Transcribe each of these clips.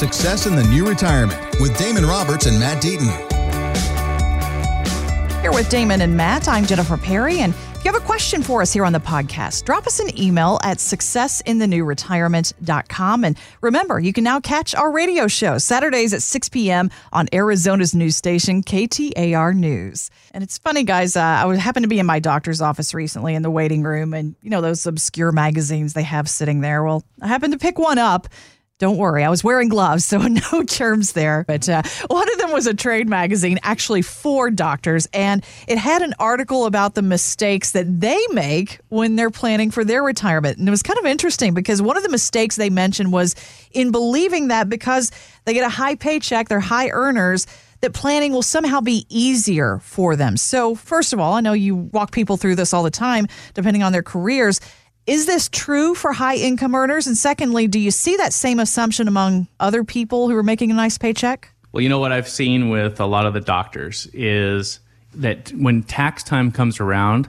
Success in the New Retirement with Damon Roberts and Matt Deaton. Here with Damon and Matt, I'm Jennifer Perry, and if you have a question for us here on the podcast, drop us an email at successinthenewretirement.com. And remember, you can now catch our radio show Saturdays at 6 p.m. on Arizona's news station, KTAR News. And it's funny, guys, I happened to be in my doctor's office recently in the waiting room, and you know those obscure magazines they have sitting there. Well, I happened to pick one up. Don't worry, I was wearing gloves, so no germs there. But one of them was a trade magazine, actually for doctors, and it had an article about the mistakes that they make when they're planning for their retirement. And it was kind of interesting because one of the mistakes they mentioned was in believing that because they get a high paycheck, they're high earners, that planning will somehow be easier for them. So first of all, I know you walk people through this all the time, depending on their careers. Is this true for high income earners? And secondly, do you see that same assumption among other people who are making a nice paycheck? Well, you know what I've seen with a lot of the doctors is that when tax time comes around,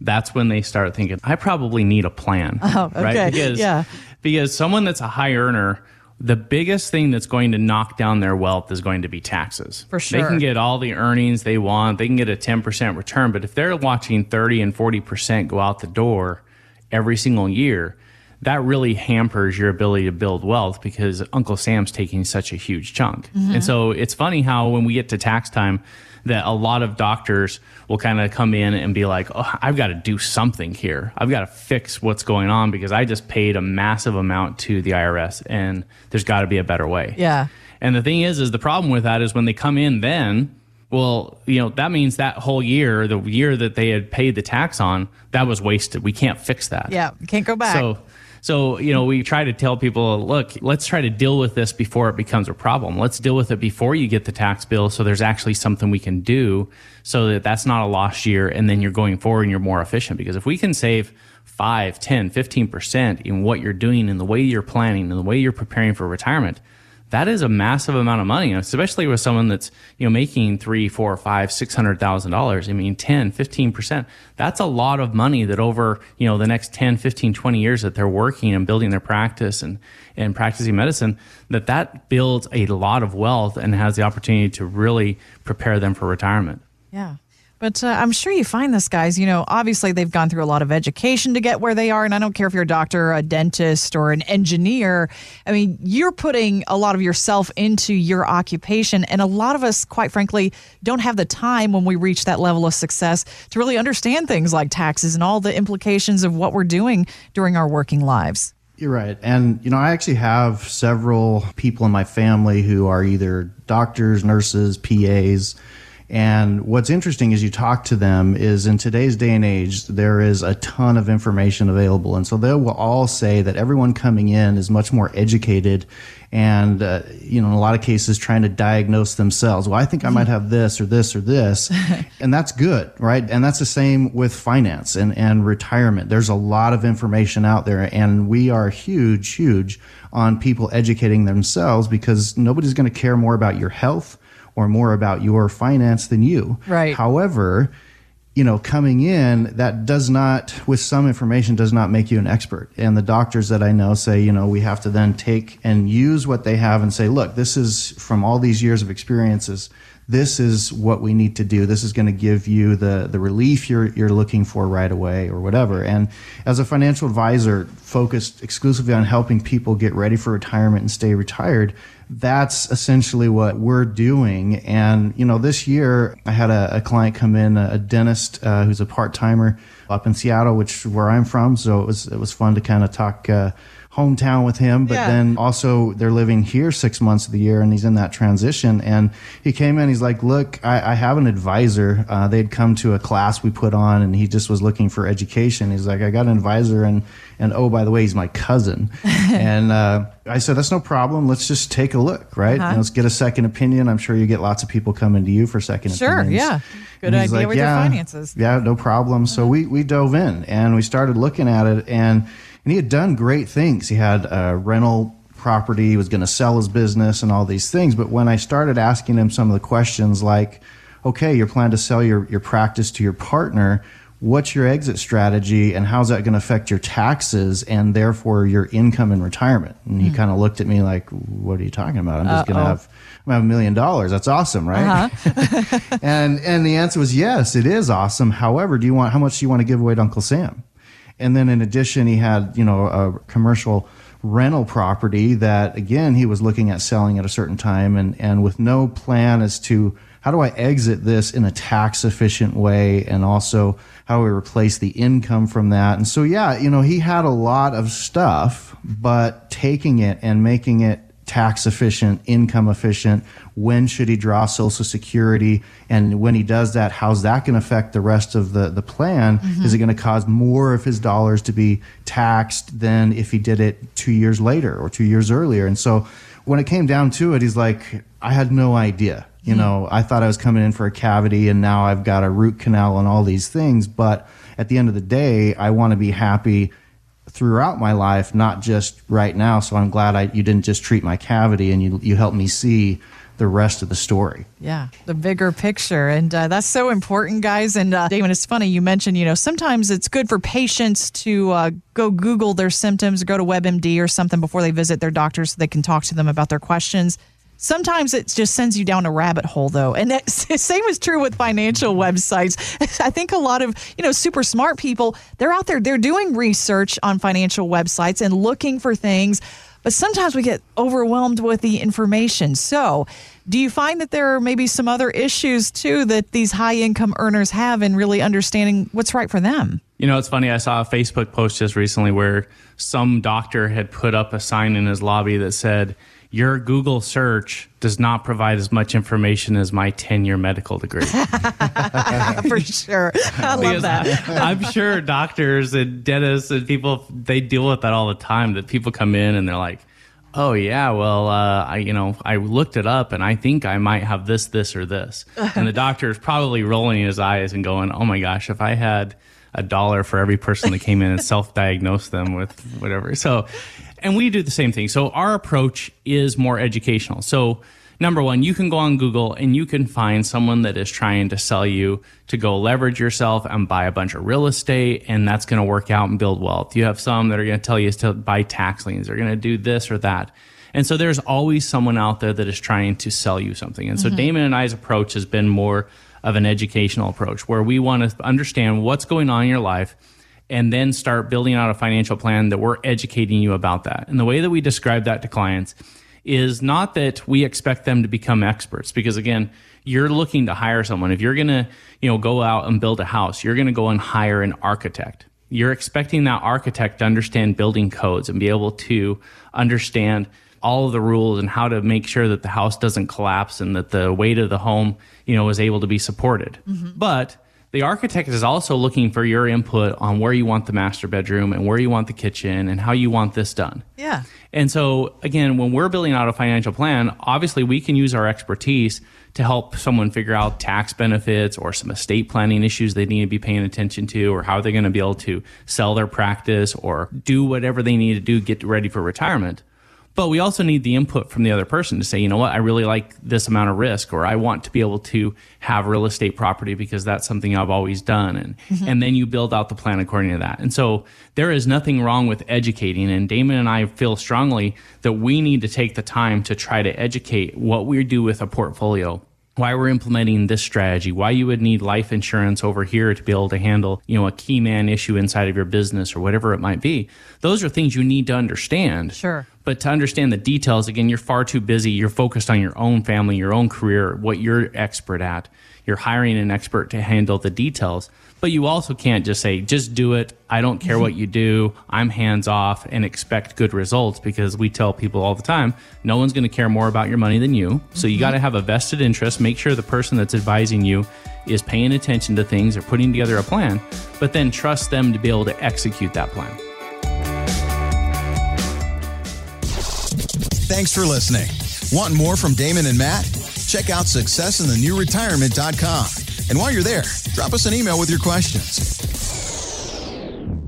that's when they start thinking, I probably need a plan. Oh, okay. Right? Because someone that's a high earner, the biggest thing that's going to knock down their wealth is going to be taxes. For sure. They can get all the earnings they want. They can get a 10% return. But if they're watching 30 and 40% go out the door every single year, that really hampers your ability to build wealth because Uncle Sam's taking such a huge chunk. Mm-hmm. And so it's funny how when we get to tax time that a lot of doctors will kind of come in and be like, oh, I've got to do something here. I've got to fix what's going on because I just paid a massive amount to the IRS and there's got to be a better way. Yeah. And the thing is the problem with that is when they come in then, well, you know, that means that whole year, the year that they had paid the tax on, that was wasted. We can't fix that. Yeah, you can't go back. So, you know, we try to tell people, look, let's try to deal with this before it becomes a problem. Let's deal with it before you get the tax bill so there's actually something we can do so that that's not a lost year and then you're going forward and you're more efficient. Because if we can save 5, 10, 15% in what you're doing and the way you're planning and the way you're preparing for retirement, that is a massive amount of money, especially with someone that's, you know, making $300,000, $400,000, $500,000, $600,000. I mean, 10, 15%. That's a lot of money that over, you know, the next 10, 15, 20 years that they're working and building their practice and practicing medicine, that builds a lot of wealth and has the opportunity to really prepare them for retirement. Yeah. But I'm sure you find this, guys. You know, obviously they've gone through a lot of education to get where they are. And I don't care if you're a doctor, a dentist, or an engineer. I mean, you're putting a lot of yourself into your occupation. And a lot of us, quite frankly, don't have the time when we reach that level of success to really understand things like taxes and all the implications of what we're doing during our working lives. You're right. And, you know, I actually have several people in my family who are either doctors, nurses, PAs. And what's interesting as you talk to them is in today's day and age, there is a ton of information available. And so they will all say that everyone coming in is much more educated and, you know, in a lot of cases trying to diagnose themselves. Well, I think I might have this or this or this. And that's good, right? And that's the same with finance and retirement. There's a lot of information out there. And we are huge, huge on people educating themselves because nobody's going to care more about your health or more about your finance than you. Right. However, you know, coming in, that does not, with some information, does not make you an expert. And the doctors that I know say, you know, we have to then take and use what they have and say, look, this is from all these years of experiences. This is what we need to do. This is going to give you the relief you're looking for right away or whatever. And as a financial advisor focused exclusively on helping people get ready for retirement and stay retired, that's essentially what we're doing. And, you know, this year I had a client come in, a dentist who's a part-timer up in Seattle, which where I'm from. So it was fun to kind of talk hometown with him, but yeah. Then also they're living here 6 months of the year and he's in that transition. And he came in, he's like, look, I have an advisor. They'd come to a class we put on and he just was looking for education. He's like, I got an advisor and oh, by the way, he's my cousin. And I said, that's no problem. Let's just take a look, right? Uh-huh. And let's get a second opinion. I'm sure you get lots of people coming to you for second opinions. Sure, yeah. Good idea like, with your finances. Yeah, no problem. Uh-huh. So we dove in and we started looking at it and he had done great things. He had a rental property. He was going to sell his business and all these things. But when I started asking him some of the questions like, okay, you're planning to sell your practice to your partner, what's your exit strategy and how's that going to affect your taxes and therefore your income in retirement? And he kind of looked at me like, what are you talking about? I'm just going to have $1 million. That's awesome, right? Uh-huh. and the answer was yes, it is awesome. However, how much do you want to give away to Uncle Sam? And then in addition, he had, a commercial rental property that again, he was looking at selling at a certain time and with no plan as to how do I exit this in a tax efficient way? And also how do we replace the income from that? And so, yeah, he had a lot of stuff, but taking it and making it tax efficient, income efficient, when should he draw Social Security? And when he does that, how's that going to affect the rest of the plan? Mm-hmm. Is it going to cause more of his dollars to be taxed than if he did it 2 years later or 2 years earlier? And so when it came down to it, he's like, I had no idea. I thought I was coming in for a cavity and now I've got a root canal and all these things. But at the end of the day, I want to be happy throughout my life, not just right now. So I'm glad you didn't just treat my cavity and you helped me see the rest of the story. Yeah, the bigger picture. And that's so important, guys. And Damon, it's funny, you mentioned, sometimes it's good for patients to go Google their symptoms, go to WebMD or something before they visit their doctor so they can talk to them about their questions. Sometimes it just sends you down a rabbit hole, though. And the same is true with financial websites. I think a lot of, super smart people, they're out there, they're doing research on financial websites and looking for things. But sometimes we get overwhelmed with the information. So do you find that there are maybe some other issues, too, that these high income earners have in really understanding what's right for them? It's funny. I saw a Facebook post just recently where some doctor had put up a sign in his lobby that said, "Your Google search does not provide as much information as my 10-year medical degree." For sure. I love that. I'm sure doctors and dentists and people, they deal with that all the time, that people come in and they're like, "Oh, yeah, well, I looked it up and I think I might have this, this, or this." And the doctor is probably rolling his eyes and going, "Oh, my gosh, if I had $1 for every person that came in and self-diagnosed them with whatever." And we do the same thing. So our approach is more educational. So number one, you can go on Google and you can find someone that is trying to sell you to go leverage yourself and buy a bunch of real estate, and that's going to work out and build wealth. You have some that are going to tell you to buy tax liens. They're going to do this or that. And so there's always someone out there that is trying to sell you something. And so Damon and I's approach has been more of an educational approach where we want to understand what's going on in your life and then start building out a financial plan that we're educating you about that. And the way that we describe that to clients is not that we expect them to become experts, because again, you're looking to hire someone. If you're going to, go out and build a house, you're going to go and hire an architect. You're expecting that architect to understand building codes and be able to understand all of the rules and how to make sure that the house doesn't collapse and that the weight of the home, is able to be supported. Mm-hmm. But the architect is also looking for your input on where you want the master bedroom and where you want the kitchen and how you want this done. Yeah. And so, again, when we're building out a financial plan, obviously we can use our expertise to help someone figure out tax benefits or some estate planning issues they need to be paying attention to, or how they're going to be able to sell their practice or do whatever they need to do, get ready for retirement. But we also need the input from the other person to say, I really like this amount of risk, or I want to be able to have real estate property because that's something I've always done. And then you build out the plan according to that. And so there is nothing wrong with educating. And Damon and I feel strongly that we need to take the time to try to educate what we do with a portfolio, why we're implementing this strategy, why you would need life insurance over here to be able to handle, a key man issue inside of your business or whatever it might be. Those are things you need to understand. Sure. But to understand the details, again, you're far too busy. You're focused on your own family, your own career, what you're expert at. You're hiring an expert to handle the details. But you also can't just say, just do it. I don't care what you do. I'm hands off, and expect good results, because we tell people all the time, no one's going to care more about your money than you. So you got to have a vested interest. Make sure the person that's advising you is paying attention to things or putting together a plan, but then trust them to be able to execute that plan. Thanks for listening. Want more from Damon and Matt? Check out successinthenewretirement.com. And while you're there, drop us an email with your questions.